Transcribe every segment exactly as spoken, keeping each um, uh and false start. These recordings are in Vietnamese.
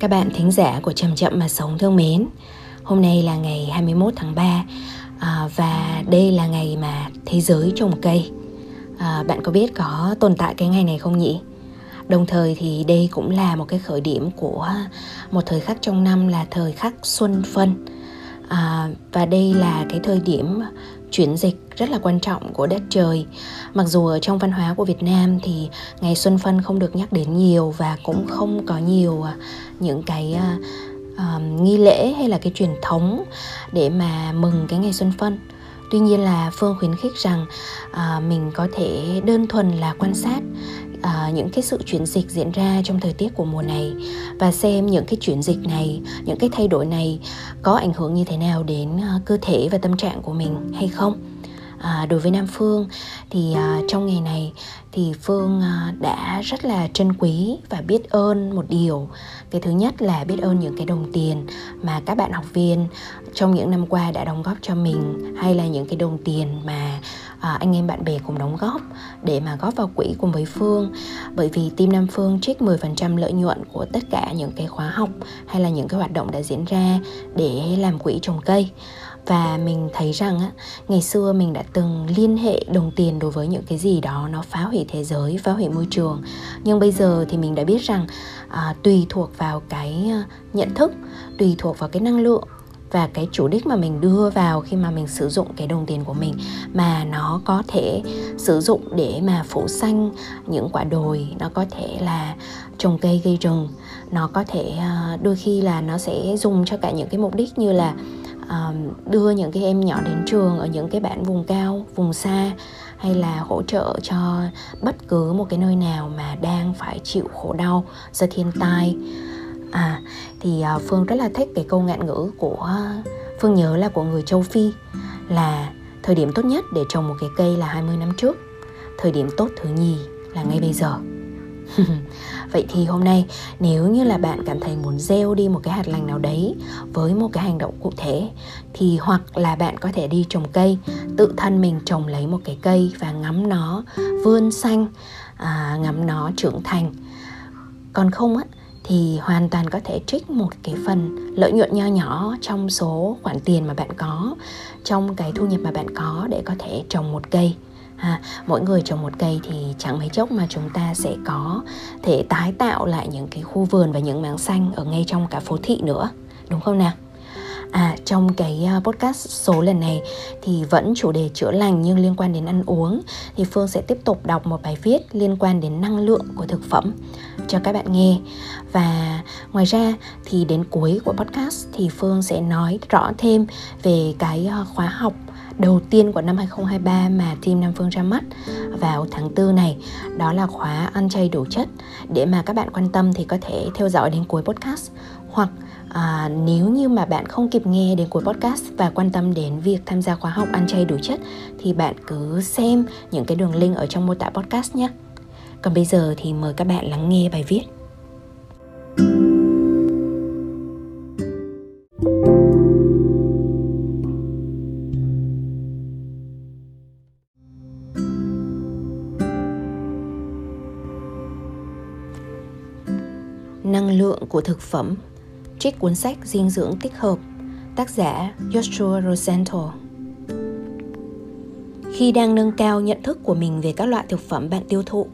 Các bạn thính giả của Chầm Chậm Mà Sống thương mến, hôm nay là ngày hai mươi mốt tháng ba và đây là ngày mà thế giới trồng cây. Bạn có biết có tồn tại cái ngày này không nhỉ? Đồng thời thì đây cũng là một cái khởi điểm của một thời khắc trong năm, là thời khắc xuân phân. À, và đây là cái thời điểm chuyển dịch rất là quan trọng của đất trời. Mặc dù ở trong văn hóa của Việt Nam thì ngày xuân phân không được nhắc đến nhiều và cũng không có nhiều những cái uh, nghi lễ hay là cái truyền thống để mà mừng cái ngày xuân phân. Tuy nhiên là Phương khuyến khích rằng uh, mình có thể đơn thuần là quan sát À, những cái sự chuyển dịch diễn ra trong thời tiết của mùa này và xem những cái chuyển dịch này, những cái thay đổi này có ảnh hưởng như thế nào đến uh, cơ thể và tâm trạng của mình hay không. À, đối với Nam Phương thì uh, trong ngày này thì Phương uh, đã rất là trân quý và biết ơn một điều. Cái thứ nhất là biết ơn những cái đồng tiền mà các bạn học viên trong những năm qua đã đóng góp cho mình, hay là những cái đồng tiền mà À, anh em bạn bè cùng đóng góp để mà góp vào quỹ cùng với Phương. Bởi vì team Nam Phương trích mười phần trăm lợi nhuận của tất cả những cái khóa học hay là những cái hoạt động đã diễn ra để làm quỹ trồng cây. Và mình thấy rằng á, ngày xưa mình đã từng liên hệ đồng tiền đối với những cái gì đó nó phá hủy thế giới, phá hủy môi trường. Nhưng bây giờ thì mình đã biết rằng à, tùy thuộc vào cái nhận thức, tùy thuộc vào cái năng lượng và cái chủ đích mà mình đưa vào khi mà mình sử dụng cái đồng tiền của mình, mà nó có thể sử dụng để mà phủ xanh những quả đồi, nó có thể là trồng cây gây rừng, nó có thể đôi khi là nó sẽ dùng cho cả những cái mục đích như là đưa những cái em nhỏ đến trường ở những cái bản vùng cao, vùng xa, hay là hỗ trợ cho bất cứ một cái nơi nào mà đang phải chịu khổ đau do thiên tai. À, thì Phương rất là thích cái câu ngạn ngữ của Phương, nhớ là của người châu Phi, là thời điểm tốt nhất để trồng một cái cây là hai mươi năm trước, thời điểm tốt thứ nhì là ngay bây giờ. Vậy thì hôm nay nếu như là bạn cảm thấy muốn gieo đi một cái hạt lành nào đấy với một cái hành động cụ thể, thì hoặc là bạn có thể đi trồng cây, tự thân mình trồng lấy một cái cây và ngắm nó vươn xanh, à, ngắm nó trưởng thành. Còn không á thì hoàn toàn có thể trích một cái phần lợi nhuận nho nhỏ trong số khoản tiền mà bạn có, trong cái thu nhập mà bạn có, để có thể trồng một cây. À, mỗi người trồng một cây thì chẳng mấy chốc mà chúng ta sẽ có thể tái tạo lại những cái khu vườn và những mảng xanh ở ngay trong cả phố thị nữa, đúng không nào? À, trong cái podcast số lần này thì vẫn chủ đề chữa lành nhưng liên quan đến ăn uống, thì Phương sẽ tiếp tục đọc một bài viết liên quan đến năng lượng của thực phẩm cho các bạn nghe. Và ngoài ra thì đến cuối của podcast thì Phương sẽ nói rõ thêm về cái khóa học đầu tiên của năm hai không hai ba mà team Nam Phương ra mắt vào tháng tư này. Đó là khóa ăn chay đủ chất. Để mà các bạn quan tâm thì có thể theo dõi đến cuối podcast. Hoặc à, nếu như mà bạn không kịp nghe đến cuối podcast và quan tâm đến việc tham gia khóa học ăn chay đủ chất, thì bạn cứ xem những cái đường link ở trong mô tả podcast nhé. Còn bây giờ thì mời các bạn lắng nghe bài viết. Năng lượng của thực phẩm, trích cuốn sách Dinh dưỡng tích hợp, tác giả Joshua Rosenthal. Khi đang nâng cao nhận thức của mình về các loại thực phẩm bạn tiêu thụ,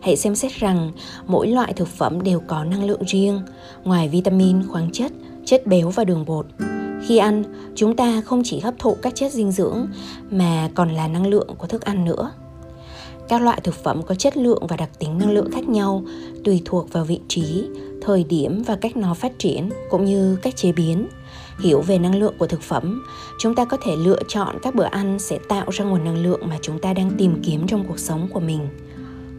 hãy xem xét rằng mỗi loại thực phẩm đều có năng lượng riêng, ngoài vitamin, khoáng chất, chất béo và đường bột. Khi ăn, chúng ta không chỉ hấp thụ các chất dinh dưỡng mà còn là năng lượng của thức ăn nữa. Các loại thực phẩm có chất lượng và đặc tính năng lượng khác nhau tùy thuộc vào vị trí, thời điểm và cách nó phát triển cũng như cách chế biến. Hiểu về năng lượng của thực phẩm, chúng ta có thể lựa chọn các bữa ăn sẽ tạo ra nguồn năng lượng mà chúng ta đang tìm kiếm trong cuộc sống của mình.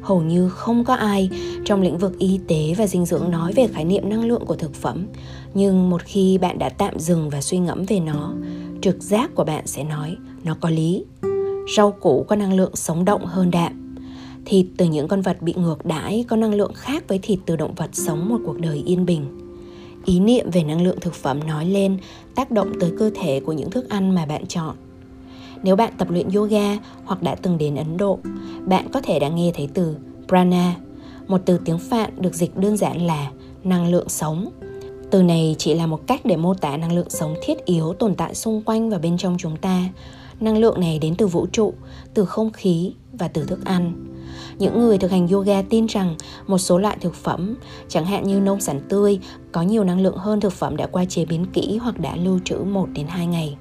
Hầu như không có ai trong lĩnh vực y tế và dinh dưỡng nói về khái niệm năng lượng của thực phẩm, nhưng một khi bạn đã tạm dừng và suy ngẫm về nó, trực giác của bạn sẽ nói nó có lý. Rau củ có năng lượng sống động hơn đạm. Thịt từ những con vật bị ngược đãi có năng lượng khác với thịt từ động vật sống một cuộc đời yên bình. Ý niệm về năng lượng thực phẩm nói lên tác động tới cơ thể của những thức ăn mà bạn chọn. Nếu bạn tập luyện yoga hoặc đã từng đến Ấn Độ, bạn có thể đã nghe thấy từ prana, một từ tiếng Phạn được dịch đơn giản là năng lượng sống. Từ này chỉ là một cách để mô tả năng lượng sống thiết yếu tồn tại xung quanh và bên trong chúng ta. Năng lượng này đến từ vũ trụ, từ không khí và từ thức ăn. Những người thực hành yoga tin rằng một số loại thực phẩm, chẳng hạn như nông sản tươi, có nhiều năng lượng hơn thực phẩm đã qua chế biến kỹ hoặc đã lưu trữ một đến hai ngày.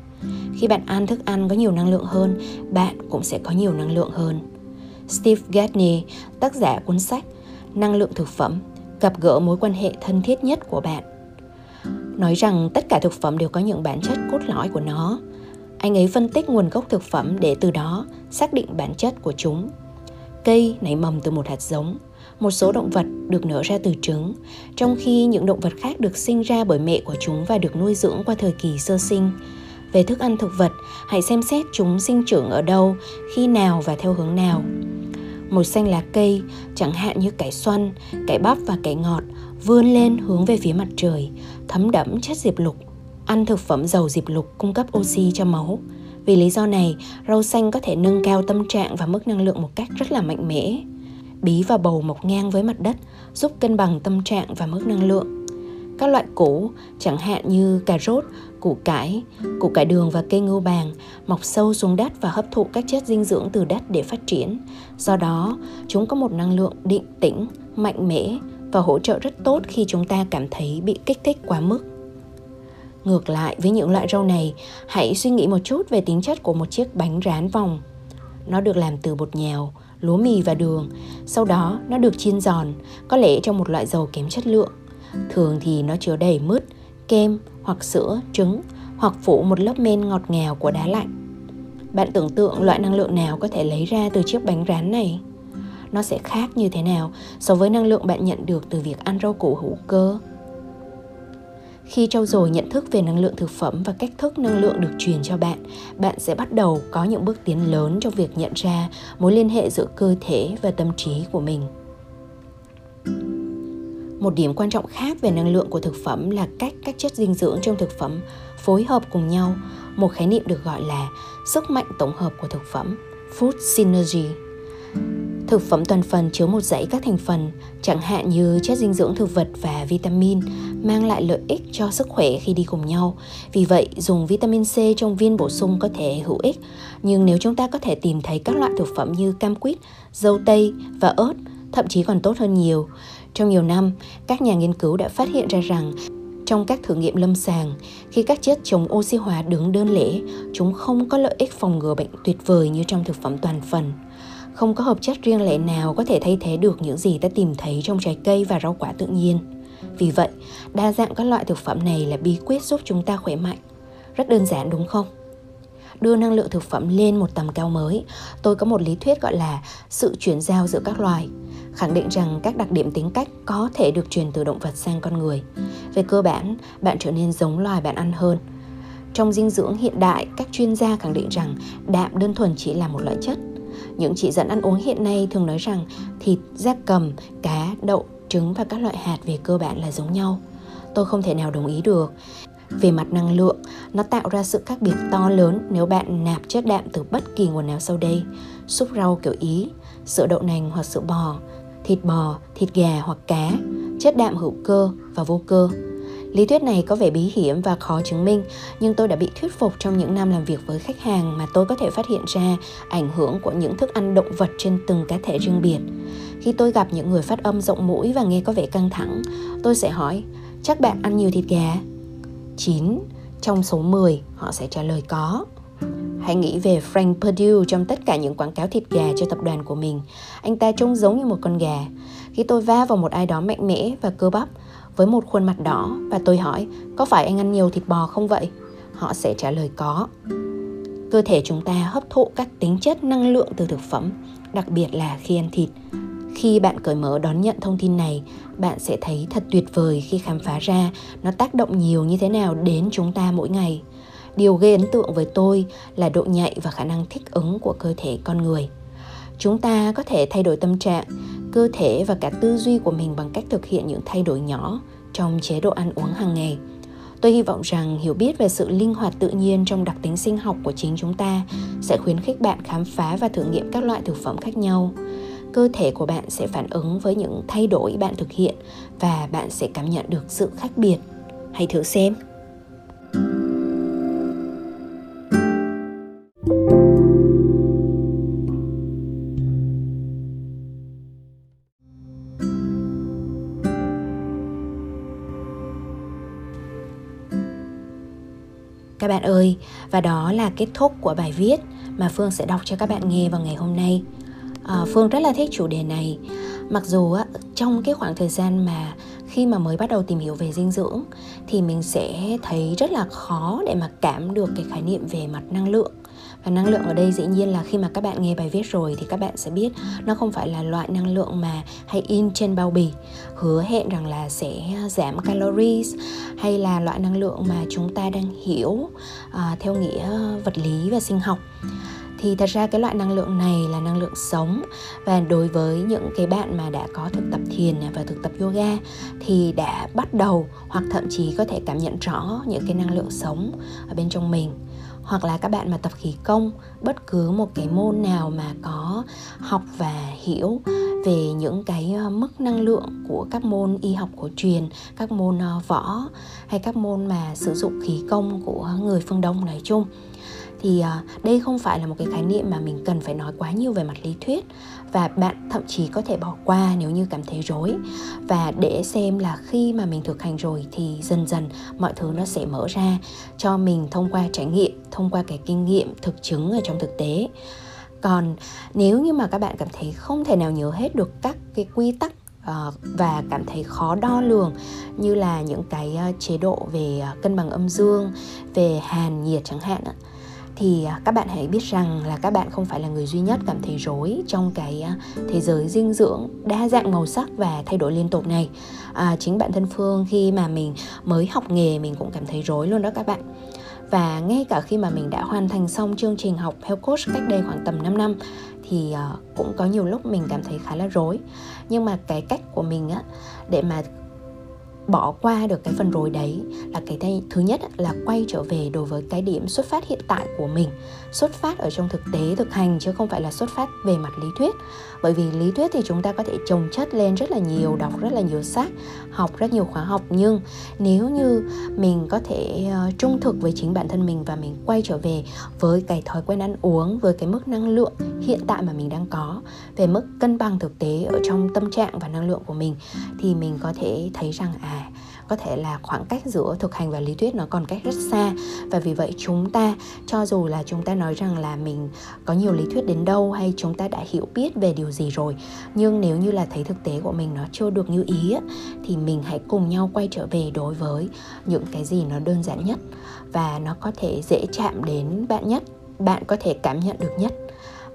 Khi bạn ăn thức ăn có nhiều năng lượng hơn, bạn cũng sẽ có nhiều năng lượng hơn. Steve Gately, tác giả cuốn sách Năng lượng thực phẩm, gặp gỡ mối quan hệ thân thiết nhất của bạn, nói rằng tất cả thực phẩm đều có những bản chất cốt lõi của nó. Anh ấy phân tích nguồn gốc thực phẩm để từ đó xác định bản chất của chúng. Cây nảy mầm từ một hạt giống, một số động vật được nở ra từ trứng, trong khi những động vật khác được sinh ra bởi mẹ của chúng và được nuôi dưỡng qua thời kỳ sơ sinh. Về thức ăn thực vật, hãy xem xét chúng sinh trưởng ở đâu, khi nào và theo hướng nào. Màu xanh lá cây, chẳng hạn như cải xoăn, cải bắp và cải ngọt, vươn lên hướng về phía mặt trời, thấm đẫm chất diệp lục. Ăn thực phẩm giàu diệp lục cung cấp oxy cho máu. Vì lý do này, rau xanh có thể nâng cao tâm trạng và mức năng lượng một cách rất là mạnh mẽ. Bí và bầu mọc ngang với mặt đất, giúp cân bằng tâm trạng và mức năng lượng. Các loại củ, chẳng hạn như cà rốt, củ cải, củ cải đường và cây ngưu bàng, mọc sâu xuống đất và hấp thụ các chất dinh dưỡng từ đất để phát triển. Do đó, chúng có một năng lượng định tĩnh, mạnh mẽ và hỗ trợ rất tốt khi chúng ta cảm thấy bị kích thích quá mức. Ngược lại với những loại rau này, hãy suy nghĩ một chút về tính chất của một chiếc bánh rán vòng. Nó được làm từ bột nhào, lúa mì và đường, sau đó nó được chiên giòn, có lẽ trong một loại dầu kém chất lượng. Thường thì nó chứa đầy mứt, kem hoặc sữa, trứng, hoặc phủ một lớp men ngọt ngào của đá lạnh. Bạn tưởng tượng loại năng lượng nào có thể lấy ra từ chiếc bánh rán này? Nó sẽ khác như thế nào so với năng lượng bạn nhận được từ việc ăn rau củ hữu cơ? Khi trau dồi nhận thức về năng lượng thực phẩm và cách thức năng lượng được truyền cho bạn, bạn sẽ bắt đầu có những bước tiến lớn trong việc nhận ra mối liên hệ giữa cơ thể và tâm trí của mình. Một điểm quan trọng khác về năng lượng của thực phẩm là cách các chất dinh dưỡng trong thực phẩm phối hợp cùng nhau, một khái niệm được gọi là sức mạnh tổng hợp của thực phẩm, food synergy. Thực phẩm toàn phần chứa một dãy các thành phần, chẳng hạn như chất dinh dưỡng thực vật và vitamin, mang lại lợi ích cho sức khỏe khi đi cùng nhau. Vì vậy, dùng vitamin C trong viên bổ sung có thể hữu ích, nhưng nếu chúng ta có thể tìm thấy các loại thực phẩm như cam quýt, dâu tây và ớt, thậm chí còn tốt hơn nhiều. Trong nhiều năm, các nhà nghiên cứu đã phát hiện ra rằng trong các thử nghiệm lâm sàng, khi các chất chống oxy hóa đứng đơn lẻ, chúng không có lợi ích phòng ngừa bệnh tuyệt vời như trong thực phẩm toàn phần. Không có hợp chất riêng lẻ nào có thể thay thế được những gì ta tìm thấy trong trái cây và rau quả tự nhiên. Vì vậy, đa dạng các loại thực phẩm này là bí quyết giúp chúng ta khỏe mạnh. Rất đơn giản đúng không? Đưa năng lượng thực phẩm lên một tầm cao mới, tôi có một lý thuyết gọi là sự chuyển giao giữa các loài, khẳng định rằng các đặc điểm tính cách có thể được truyền từ động vật sang con người. Về cơ bản, bạn trở nên giống loài bạn ăn hơn. Trong dinh dưỡng hiện đại, các chuyên gia khẳng định rằng đạm đơn thuần chỉ là một loại chất. Những chỉ dẫn ăn uống hiện nay thường nói rằng thịt, gia cầm, cá, đậu, trứng và các loại hạt về cơ bản là giống nhau. Tôi không thể nào đồng ý được. Về mặt năng lượng, nó tạo ra sự khác biệt to lớn nếu bạn nạp chất đạm từ bất kỳ nguồn nào sau đây: súp rau kiểu Ý, sữa đậu nành hoặc sữa bò, thịt bò, thịt gà hoặc cá, chất đạm hữu cơ và vô cơ. Lý thuyết này có vẻ bí hiểm và khó chứng minh, nhưng tôi đã bị thuyết phục trong những năm làm việc với khách hàng mà tôi có thể phát hiện ra ảnh hưởng của những thức ăn động vật trên từng cá thể riêng biệt. Khi tôi gặp những người phát âm rộng mũi và nghe có vẻ căng thẳng, tôi sẽ hỏi, chắc bạn ăn nhiều thịt gà? chín. Trong số mười, họ sẽ trả lời có. Hãy nghĩ về Frank Perdue trong tất cả những quảng cáo thịt gà cho tập đoàn của mình. Anh ta trông giống như một con gà. Khi tôi va vào một ai đó mạnh mẽ và cơ bắp với một khuôn mặt đỏ và tôi hỏi, có phải anh ăn nhiều thịt bò không vậy? Họ sẽ trả lời có. Cơ thể chúng ta hấp thụ các tính chất năng lượng từ thực phẩm, đặc biệt là khi ăn thịt. Khi bạn cởi mở đón nhận thông tin này, bạn sẽ thấy thật tuyệt vời khi khám phá ra nó tác động nhiều như thế nào đến chúng ta mỗi ngày. Điều gây ấn tượng với tôi là độ nhạy và khả năng thích ứng của cơ thể con người. Chúng ta có thể thay đổi tâm trạng, cơ thể và cả tư duy của mình bằng cách thực hiện những thay đổi nhỏ trong chế độ ăn uống hàng ngày. Tôi hy vọng rằng hiểu biết về sự linh hoạt tự nhiên trong đặc tính sinh học của chính chúng ta sẽ khuyến khích bạn khám phá và thử nghiệm các loại thực phẩm khác nhau. Cơ thể của bạn sẽ phản ứng với những thay đổi bạn thực hiện và bạn sẽ cảm nhận được sự khác biệt. Hãy thử xem. Các bạn ơi, và đó là kết thúc của bài viết mà Phương sẽ đọc cho các bạn nghe vào ngày hôm nay. À, Phương rất là thích chủ đề này. Mặc dù á, trong cái khoảng thời gian mà khi mà mới bắt đầu tìm hiểu về dinh dưỡng thì mình sẽ thấy rất là khó để mà cảm được cái khái niệm về mặt năng lượng. Và năng lượng ở đây dĩ nhiên là khi mà các bạn nghe bài viết rồi thì các bạn sẽ biết nó không phải là loại năng lượng mà hay in trên bao bì hứa hẹn rằng là sẽ giảm calories, hay là loại năng lượng mà chúng ta đang hiểu à, theo nghĩa vật lý và sinh học. Thì thật ra cái loại năng lượng này là năng lượng sống. Và đối với những cái bạn mà đã có thực tập thiền và thực tập yoga thì đã bắt đầu hoặc thậm chí có thể cảm nhận rõ những cái năng lượng sống ở bên trong mình. Hoặc là các bạn mà tập khí công, bất cứ một cái môn nào mà có học và hiểu về những cái mức năng lượng của các môn y học cổ truyền, các môn võ hay các môn mà sử dụng khí công của người phương Đông nói chung. Thì đây không phải là một cái khái niệm mà mình cần phải nói quá nhiều về mặt lý thuyết. Và bạn thậm chí có thể bỏ qua nếu như cảm thấy rối. Và để xem là khi mà mình thực hành rồi thì dần dần mọi thứ nó sẽ mở ra cho mình thông qua trải nghiệm, thông qua cái kinh nghiệm thực chứng ở trong thực tế. Còn nếu như mà các bạn cảm thấy không thể nào nhớ hết được các cái quy tắc và cảm thấy khó đo lường như là những cái chế độ về cân bằng âm dương, về hàn nhiệt chẳng hạn, thì các bạn hãy biết rằng là các bạn không phải là người duy nhất cảm thấy rối trong cái thế giới dinh dưỡng đa dạng màu sắc và thay đổi liên tục này. À, chính bản thân Phương khi mà mình mới học nghề mình cũng cảm thấy rối luôn đó các bạn. Và ngay cả khi mà mình đã hoàn thành xong chương trình học Health Coach cách đây khoảng tầm năm năm thì cũng có nhiều lúc mình cảm thấy khá là rối. Nhưng mà cái cách của mình á, để mà bỏ qua được cái phần rối đấy là cái thứ nhất là quay trở về đối với cái điểm xuất phát hiện tại của mình, xuất phát ở trong thực tế thực hành chứ không phải là xuất phát về mặt lý thuyết. Bởi vì lý thuyết thì chúng ta có thể chồng chất lên rất là nhiều, đọc rất là nhiều sách, học rất nhiều khóa học, nhưng nếu như mình có thể trung thực với chính bản thân mình và mình quay trở về với cái thói quen ăn uống, với cái mức năng lượng hiện tại mà mình đang có, về mức cân bằng thực tế ở trong tâm trạng và năng lượng của mình, thì mình có thể thấy rằng à có thể là khoảng cách giữa thực hành và lý thuyết nó còn cách rất xa. Và vì vậy chúng ta, cho dù là chúng ta nói rằng là mình có nhiều lý thuyết đến đâu hay chúng ta đã hiểu biết về điều gì rồi, nhưng nếu như là thấy thực tế của mình nó chưa được như ý thì mình hãy cùng nhau quay trở về đối với những cái gì nó đơn giản nhất và nó có thể dễ chạm đến bạn nhất, bạn có thể cảm nhận được nhất.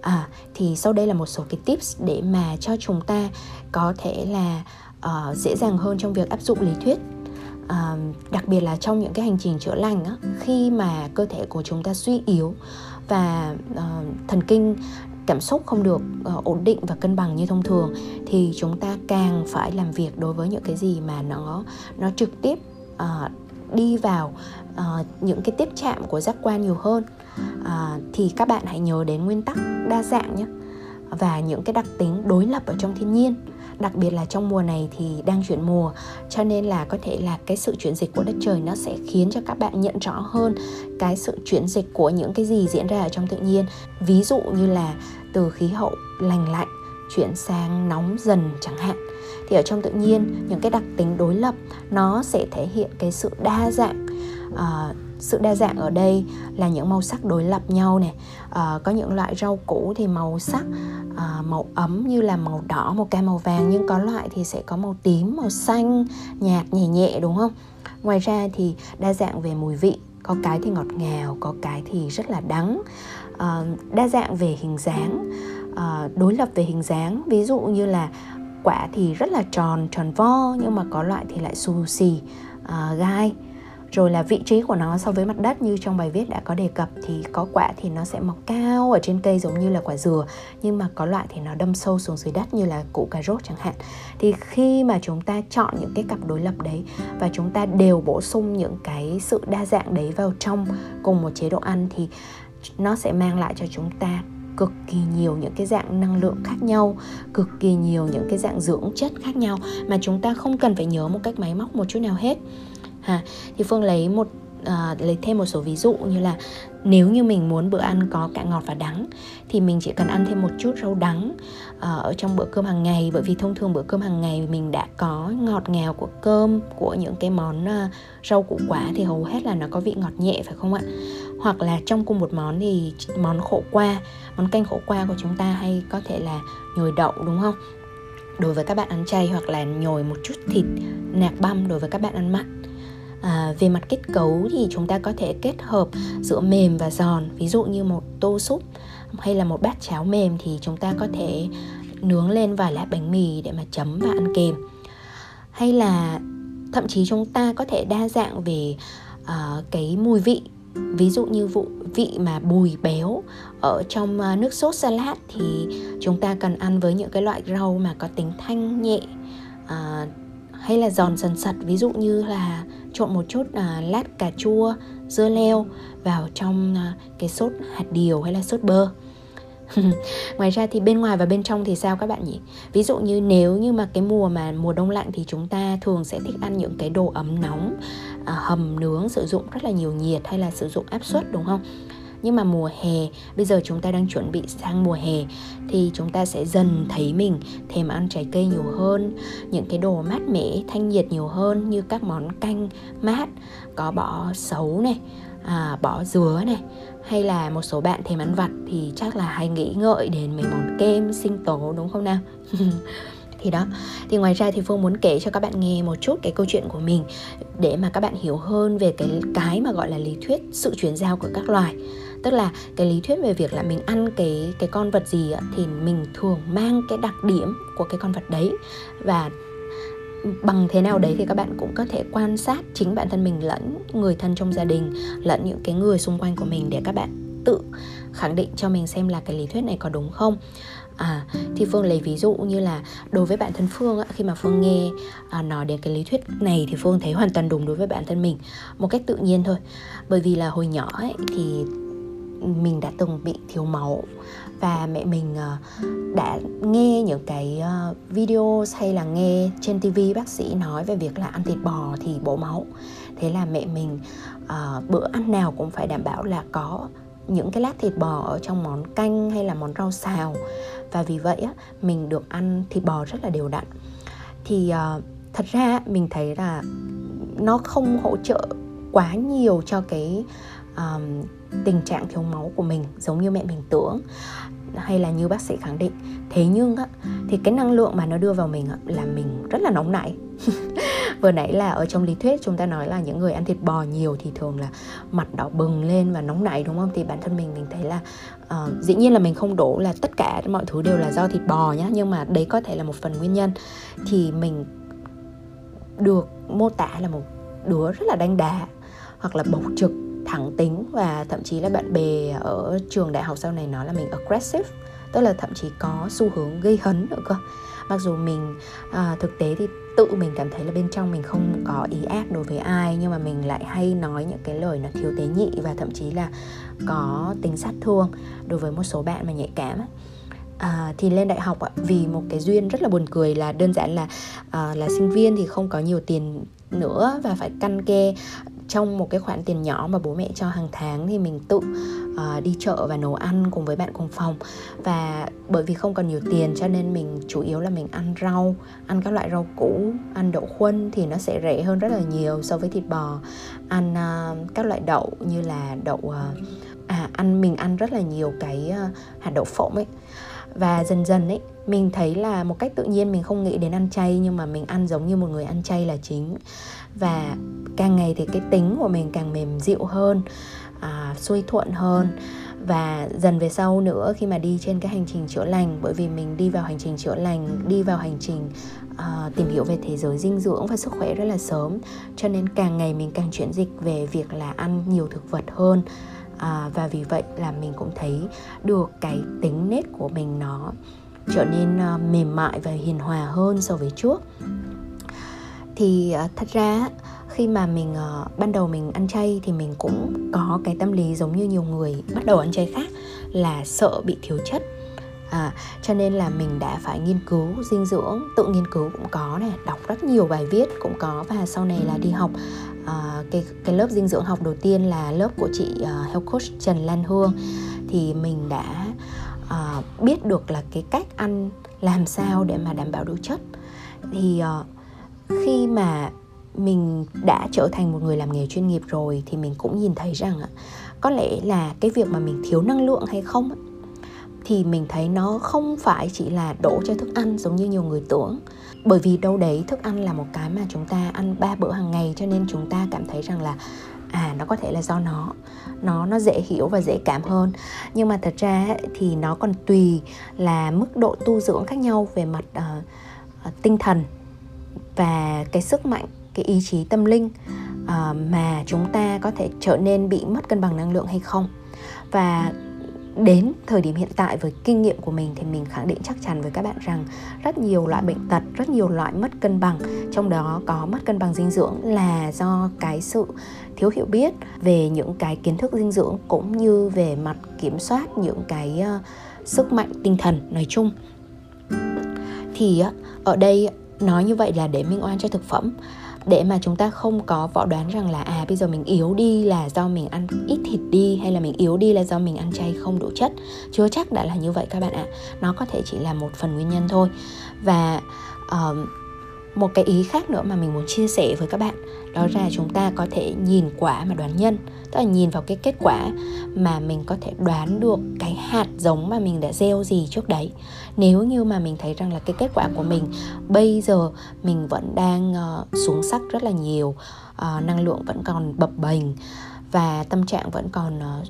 À, thì sau đây là một số cái tips để mà cho chúng ta có thể là Uh, dễ dàng hơn trong việc áp dụng lý thuyết. uh, Đặc biệt là trong những cái hành trình chữa lành á, khi mà cơ thể của chúng ta suy yếu và uh, thần kinh cảm xúc không được uh, ổn định và cân bằng như thông thường, thì chúng ta càng phải làm việc đối với những cái gì mà nó, nó trực tiếp uh, đi vào uh, những cái tiếp chạm của giác quan nhiều hơn. uh, Thì các bạn hãy nhớ đến nguyên tắc đa dạng nhé, và những cái đặc tính đối lập ở trong thiên nhiên. Đặc biệt là trong mùa này thì đang chuyển mùa, cho nên là có thể là cái sự chuyển dịch của đất trời nó sẽ khiến cho các bạn nhận rõ hơn cái sự chuyển dịch của những cái gì diễn ra ở trong tự nhiên. Ví dụ như là từ khí hậu lành lạnh chuyển sang nóng dần chẳng hạn. Thì ở trong tự nhiên những cái đặc tính đối lập nó sẽ thể hiện cái sự đa dạng, uh, Sự đa dạng ở đây là những màu sắc đối lập nhau nè. À, có những loại rau củ thì màu sắc à, màu ấm như là màu đỏ, màu cam, màu vàng, nhưng có loại thì sẽ có màu tím, màu xanh nhạt nhẹ nhẹ, đúng không? Ngoài ra thì đa dạng về mùi vị, có cái thì ngọt ngào, có cái thì rất là đắng. À, đa dạng về hình dáng, à, đối lập về hình dáng, ví dụ như là quả thì rất là tròn, tròn vo, nhưng mà có loại thì lại xù xì, à, gai. Rồi là vị trí của nó so với mặt đất, như trong bài viết đã có đề cập, thì có quả thì nó sẽ mọc cao ở trên cây giống như là quả dừa, nhưng mà có loại thì nó đâm sâu xuống dưới đất như là củ cà rốt chẳng hạn. Thì khi mà chúng ta chọn những cái cặp đối lập đấy và chúng ta đều bổ sung những cái sự đa dạng đấy vào trong cùng một chế độ ăn, thì nó sẽ mang lại cho chúng ta cực kỳ nhiều những cái dạng năng lượng khác nhau, cực kỳ nhiều những cái dạng dưỡng chất khác nhau mà chúng ta không cần phải nhớ một cách máy móc một chút nào hết. Ha, thì Phương lấy một à, lấy thêm một số ví dụ, như là nếu như mình muốn bữa ăn có cả ngọt và đắng thì mình chỉ cần ăn thêm một chút rau đắng à, ở trong bữa cơm hàng ngày, bởi vì thông thường bữa cơm hàng ngày mình đã có ngọt ngào của cơm, của những cái món à, rau củ quả thì hầu hết là nó có vị ngọt nhẹ, phải không ạ? Hoặc là trong cùng một món thì món khổ qua, món canh khổ qua của chúng ta hay có thể là nhồi đậu, đúng không? Đối với các bạn ăn chay, hoặc là nhồi một chút thịt nạc băm đối với các bạn ăn mặn. À, về mặt kết cấu thì chúng ta có thể kết hợp giữa mềm và giòn, ví dụ như một tô súp hay là một bát cháo mềm thì chúng ta có thể nướng lên vài lát bánh mì để mà chấm và ăn kèm. Hay là thậm chí chúng ta có thể đa dạng về uh, cái mùi vị, ví dụ như vụ vị mà bùi béo ở trong uh, nước sốt salad thì chúng ta cần ăn với những cái loại rau mà có tính thanh nhẹ. uh, Hay là giòn sần sật, ví dụ như là trộn một chút à, lát cà chua, dưa leo vào trong à, cái sốt hạt điều hay là sốt bơ. Ngoài ra thì bên ngoài và bên trong thì sao các bạn nhỉ? Ví dụ như nếu như mà cái mùa mà mùa đông lạnh thì chúng ta thường sẽ thích ăn những cái đồ ấm nóng, à, hầm nướng, sử dụng rất là nhiều nhiệt hay là sử dụng áp suất, đúng không? Nhưng mà mùa hè, bây giờ chúng ta đang chuẩn bị sang mùa hè thì chúng ta sẽ dần thấy mình thèm ăn trái cây nhiều hơn, những cái đồ mát mẻ, thanh nhiệt nhiều hơn, như các món canh mát có bỏ sấu này, à, bỏ dứa này. Hay là một số bạn thèm ăn vặt thì chắc là hay nghĩ ngợi đến mấy món kem, sinh tố, đúng không nào? Thì đó, thì ngoài ra thì Phương muốn kể cho các bạn nghe một chút cái câu chuyện của mình để mà các bạn hiểu hơn về cái, cái mà gọi là lý thuyết sự chuyển giao của các loài. Tức là cái lý thuyết về việc là mình ăn cái, cái con vật gì thì mình thường mang cái đặc điểm của cái con vật đấy. Và bằng thế nào đấy thì các bạn cũng có thể quan sát chính bản thân mình lẫn người thân trong gia đình, lẫn những cái người xung quanh của mình để các bạn tự khẳng định cho mình xem là cái lý thuyết này có đúng không. À, thì Phương lấy ví dụ như là đối với bản thân Phương á, khi mà Phương nghe à, nói đến cái lý thuyết này thì Phương thấy hoàn toàn đúng đối với bản thân mình một cách tự nhiên thôi. Bởi vì là hồi nhỏ ấy, thì mình đã từng bị thiếu máu và mẹ mình đã nghe những cái video hay là nghe trên ti vi bác sĩ nói về việc là ăn thịt bò thì bổ máu. Thế là mẹ mình à, bữa ăn nào cũng phải đảm bảo là có những cái lát thịt bò ở trong món canh hay là món rau xào. Và vì vậy á, mình được ăn thịt bò rất là đều đặn. Thì uh, thật ra mình thấy là nó không hỗ trợ quá nhiều cho cái uh, tình trạng thiếu máu của mình, giống như mẹ mình tưởng hay là như bác sĩ khẳng định. Thế nhưng á, thì cái năng lượng mà nó đưa vào mình á, là mình rất là nóng nảy. Vừa nãy là ở trong lý thuyết chúng ta nói là những người ăn thịt bò nhiều thì thường là mặt đỏ bừng lên và nóng nảy, đúng không? Thì bản thân mình mình thấy là uh, dĩ nhiên là mình không đổ là tất cả mọi thứ đều là do thịt bò nhá, nhưng mà đấy có thể là một phần nguyên nhân. Thì mình được mô tả là một đứa rất là đanh đá, hoặc là bộc trực, thẳng tính, và thậm chí là bạn bè ở trường đại học sau này nói là mình aggressive, tức là thậm chí có xu hướng gây hấn nữa cơ. Mặc dù mình à, thực tế thì tự mình cảm thấy là bên trong mình không có ý ác đối với ai, nhưng mà mình lại hay nói những cái lời nó thiếu tế nhị và thậm chí là có tính sát thương đối với một số bạn mà nhạy cảm. À, thì lên đại học ạ, vì một cái duyên rất là buồn cười là đơn giản là à, là sinh viên thì không có nhiều tiền nữa và phải căn kê trong một cái khoản tiền nhỏ mà bố mẹ cho hàng tháng thì mình tự uh, đi chợ và nấu ăn cùng với bạn cùng phòng. Và bởi vì không còn nhiều tiền cho nên mình chủ yếu là mình ăn rau, ăn các loại rau củ, ăn đậu khuôn thì nó sẽ rẻ hơn rất là nhiều so với thịt bò. Ăn uh, các loại đậu như là đậu uh, à ăn mình ăn rất là nhiều cái uh, hạt đậu phộng ấy. Và dần dần ấy, mình thấy là một cách tự nhiên mình không nghĩ đến ăn chay, nhưng mà mình ăn giống như một người ăn chay là chính. Và càng ngày thì cái tính của mình càng mềm dịu hơn, à, xuôi thuận hơn. Và dần về sau nữa, khi mà đi trên cái hành trình chữa lành, bởi vì mình đi vào hành trình chữa lành, đi vào hành trình à, tìm hiểu về thế giới dinh dưỡng và sức khỏe rất là sớm, cho nên càng ngày mình càng chuyển dịch về việc là ăn nhiều thực vật hơn. À, và vì vậy là mình cũng thấy được cái tính nết của mình nó trở nên uh, mềm mại và hiền hòa hơn so với trước. Thì uh, thật ra khi mà mình uh, ban đầu mình ăn chay thì mình cũng có cái tâm lý giống như nhiều người bắt đầu ăn chay khác là sợ bị thiếu chất. À, cho nên là mình đã phải nghiên cứu dinh dưỡng, tự nghiên cứu cũng có này, đọc rất nhiều bài viết cũng có, và sau này là đi học à, cái, cái lớp dinh dưỡng học đầu tiên là lớp của chị uh, Health Coach Trần Lan Hương. Thì mình đã à, biết được là cái cách ăn làm sao để mà đảm bảo đủ chất. Thì à, khi mà mình đã trở thành một người làm nghề chuyên nghiệp rồi thì mình cũng nhìn thấy rằng có lẽ là cái việc mà mình thiếu năng lượng hay không thì mình thấy nó không phải chỉ là đổ cho thức ăn giống như nhiều người tưởng. Bởi vì đâu đấy thức ăn là một cái mà chúng ta ăn ba bữa hàng ngày, cho nên chúng ta cảm thấy rằng là à, nó có thể là do nó Nó nó dễ hiểu và dễ cảm hơn. Nhưng mà thật ra thì nó còn tùy là mức độ tu dưỡng khác nhau về mặt uh, tinh thần và cái sức mạnh, cái ý chí tâm linh uh, mà chúng ta có thể trở nên bị mất cân bằng năng lượng hay không. Và đến thời điểm hiện tại với kinh nghiệm của mình thì mình khẳng định chắc chắn với các bạn rằng rất nhiều loại bệnh tật, rất nhiều loại mất cân bằng, trong đó có mất cân bằng dinh dưỡng là do cái sự thiếu hiểu biết về những cái kiến thức dinh dưỡng cũng như về mặt kiểm soát những cái uh, sức mạnh tinh thần nói chung. Thì uh, ở đây nói như vậy là để minh oan cho thực phẩm, để mà chúng ta không có võ đoán rằng là à bây giờ mình yếu đi là do mình ăn ít thịt đi, hay là mình yếu đi là do mình ăn chay không đủ chất. Chưa chắc đã là như vậy các bạn ạ. Nó có thể chỉ là một phần nguyên nhân thôi. Và uh, một cái ý khác nữa mà mình muốn chia sẻ với các bạn, đó là chúng ta có thể nhìn quả mà đoán nhân. Tức là nhìn vào cái kết quả mà mình có thể đoán được cái hạt giống mà mình đã gieo gì trước đấy. Nếu như mà mình thấy rằng là cái kết quả của mình bây giờ mình vẫn đang uh, xuống sắc rất là nhiều, uh, năng lượng vẫn còn bập bềnh và tâm trạng vẫn còn uh,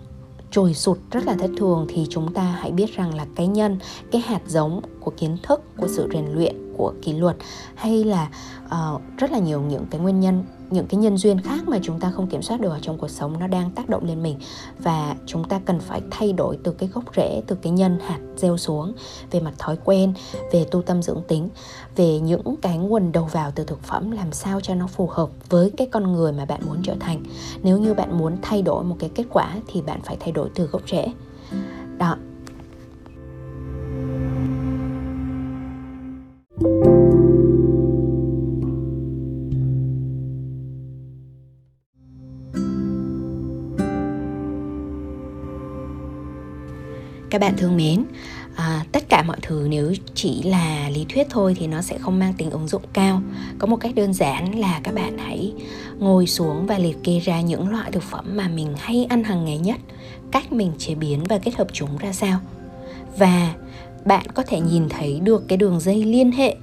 trồi sụt rất là thất thường, thì chúng ta hãy biết rằng là cái nhân, cái hạt giống của kiến thức, của sự rèn luyện, của kỷ luật, hay là uh, rất là nhiều những cái nguyên nhân, những cái nhân duyên khác mà chúng ta không kiểm soát được ở trong cuộc sống, nó đang tác động lên mình. Và chúng ta cần phải thay đổi từ cái gốc rễ, từ cái nhân hạt gieo xuống, về mặt thói quen, về tu tâm dưỡng tính, về những cái nguồn đầu vào từ thực phẩm làm sao cho nó phù hợp với cái con người mà bạn muốn trở thành. Nếu như bạn muốn thay đổi một cái kết quả thì bạn phải thay đổi từ gốc rễ. Đó. Các bạn thương mến, à, tất cả mọi thứ nếu chỉ là lý thuyết thôi thì nó sẽ không mang tính ứng dụng cao. Có một cách đơn giản là các bạn hãy ngồi xuống và liệt kê ra những loại thực phẩm mà mình hay ăn hàng ngày nhất, cách mình chế biến và kết hợp chúng ra sao. Và bạn có thể nhìn thấy được cái đường dây liên hệ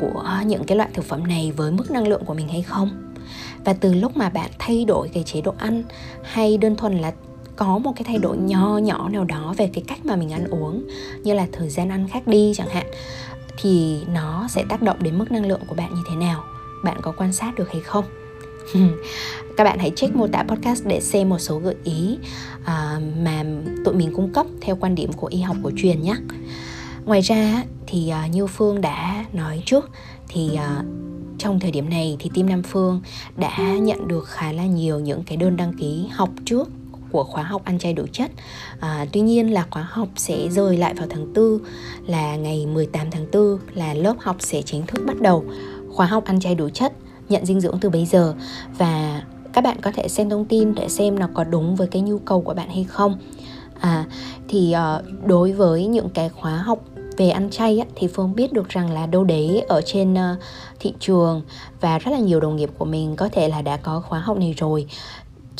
của những cái loại thực phẩm này với mức năng lượng của mình hay không. Và từ lúc mà bạn thay đổi cái chế độ ăn, hay đơn thuần là có một cái thay đổi nho nhỏ nào đó về cái cách mà mình ăn uống, như là thời gian ăn khác đi chẳng hạn, thì nó sẽ tác động đến mức năng lượng của bạn như thế nào. Bạn có quan sát được hay không? Các bạn hãy check mô tả podcast để xem một số gợi ý à, mà tụi mình cung cấp theo quan điểm của y học cổ truyền nhé. Ngoài ra thì à, như Phương đã nói trước, thì à, trong thời điểm này thì team Nam Phương đã nhận được khá là nhiều những cái đơn đăng ký học trước của khóa học ăn chay đủ chất. à, Tuy nhiên là khóa học sẽ rời lại vào tháng tư, là ngày mười tám tháng tư là lớp học sẽ chính thức bắt đầu. Khóa học ăn chay đủ chất, nhận dinh dưỡng từ bây giờ. Và Các bạn có thể xem thông tin để xem nó có đúng với cái nhu cầu của bạn hay không. À, thì uh, đối với những cái khóa học về ăn chay á, thì Phương biết được rằng là đâu đấy ở trên uh, thị trường và rất là nhiều đồng nghiệp của mình có thể là đã có khóa học này rồi.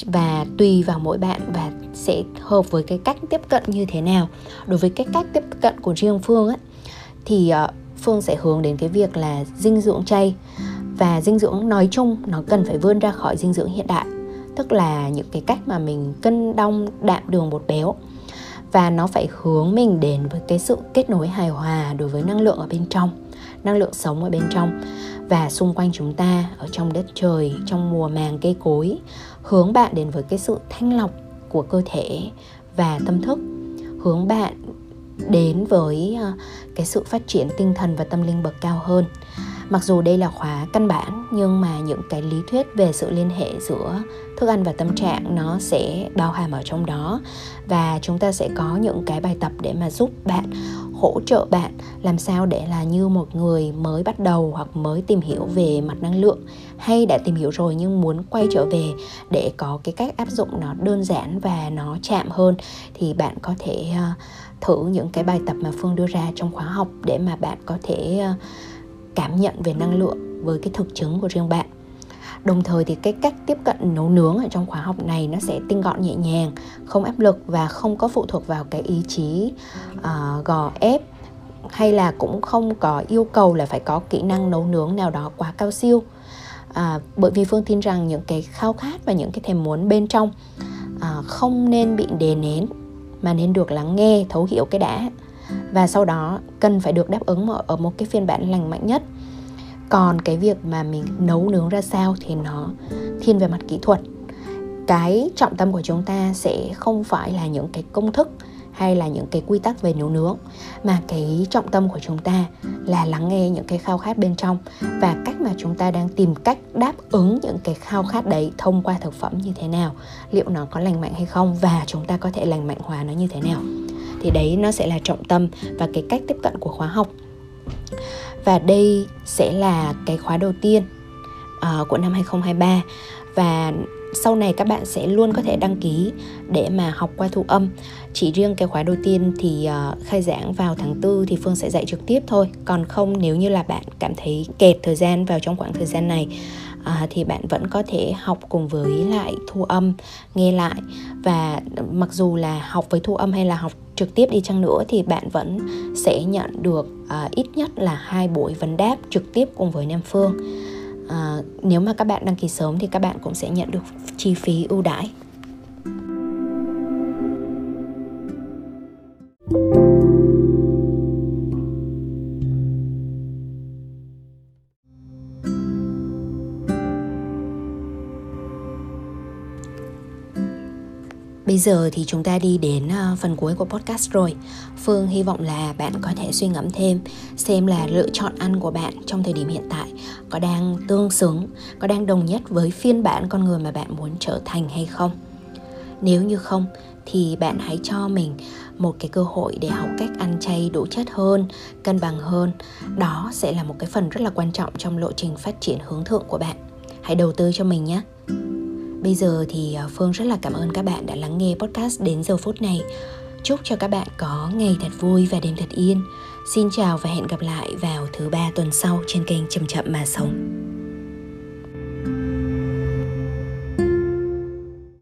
Và tùy vào mỗi bạn và sẽ hợp với cái cách tiếp cận như thế nào. Đối với cái cách tiếp cận của riêng Phương á, thì uh, Phương sẽ hướng đến cái việc là dinh dưỡng chay. Và dinh dưỡng nói chung nó cần phải vươn ra khỏi dinh dưỡng hiện đại, tức là những cái cách mà mình cân đong đạm đường bột béo. Và nó phải hướng mình đến với cái sự kết nối hài hòa đối với năng lượng ở bên trong, năng lượng sống ở bên trong và xung quanh chúng ta, ở trong đất trời, trong mùa màng cây cối. Hướng bạn đến với cái sự thanh lọc của cơ thể và tâm thức. Hướng bạn đến với cái sự phát triển tinh thần và tâm linh bậc cao hơn. Mặc dù đây là khóa căn bản, nhưng mà những cái lý thuyết về sự liên hệ giữa thức ăn và tâm trạng nó sẽ bao hàm ở trong đó. Và chúng ta sẽ có những cái bài tập để mà giúp bạn, hỗ trợ bạn làm sao để là như một người mới bắt đầu hoặc mới tìm hiểu về mặt năng lượng, hay đã tìm hiểu rồi nhưng muốn quay trở về để có cái cách áp dụng nó đơn giản và nó chạm hơn, thì bạn có thể thử những cái bài tập mà Phương đưa ra trong khóa học để mà bạn có thể cảm nhận về năng lượng với cái thực chứng của riêng bạn. Đồng thời thì cái cách tiếp cận nấu nướng ở trong khóa học này nó sẽ tinh gọn nhẹ nhàng, không áp lực và không có phụ thuộc vào cái ý chí uh, gò ép, hay là cũng không có yêu cầu là phải có kỹ năng nấu nướng nào đó quá cao siêu. uh, Bởi vì Phương tin rằng những cái khao khát và những cái thèm muốn bên trong uh, không nên bị đè nén, mà nên được lắng nghe, thấu hiểu cái đã, và sau đó cần phải được đáp ứng ở một cái phiên bản lành mạnh nhất. Còn cái việc mà mình nấu nướng ra sao thì nó thiên về mặt kỹ thuật. Cái trọng tâm của chúng ta sẽ không phải là những cái công thức hay là những cái quy tắc về nấu nướng, mà cái trọng tâm của chúng ta là lắng nghe những cái khao khát bên trong và cách mà chúng ta đang tìm cách đáp ứng những cái khao khát đấy thông qua thực phẩm như thế nào, liệu nó có lành mạnh hay không và chúng ta có thể lành mạnh hóa nó như thế nào. Thì đấy nó sẽ là trọng tâm và cái cách tiếp cận của khóa học. Và đây sẽ là cái khóa đầu tiên uh, của năm hai không hai ba. Và sau này các bạn sẽ luôn có thể đăng ký để mà học qua thu âm. Chỉ riêng cái khóa đầu tiên thì uh, khai giảng vào tháng tư thì Phương sẽ dạy trực tiếp thôi. Còn không, nếu như là bạn cảm thấy kẹt thời gian vào trong khoảng thời gian này, À, thì bạn vẫn có thể học cùng với lại thu âm, nghe lại. Và mặc dù là học với thu âm hay là học trực tiếp đi chăng nữa thì bạn vẫn sẽ nhận được à, ít nhất là hai buổi vấn đáp trực tiếp cùng với Nam Phương. à, Nếu mà các bạn đăng ký sớm thì các bạn cũng sẽ nhận được chi phí ưu đãi. Bây giờ thì chúng ta đi đến phần cuối của podcast rồi. Phương hy vọng là bạn có thể suy ngẫm thêm xem là lựa chọn ăn của bạn trong thời điểm hiện tại có đang tương xứng, có đang đồng nhất với phiên bản con người mà bạn muốn trở thành hay không. Nếu như không thì bạn hãy cho mình một cái cơ hội để học cách ăn chay đủ chất hơn, cân bằng hơn. Đó sẽ là một cái phần rất là quan trọng trong lộ trình phát triển hướng thượng của bạn. Hãy đầu tư cho mình nhé. Bây giờ thì Phương rất là cảm ơn các bạn đã lắng nghe podcast đến giờ phút này. Chúc cho các bạn có ngày thật vui và đêm thật yên. Xin chào và hẹn gặp lại vào thứ ba tuần sau trên kênh Chầm Chậm Mà Sống.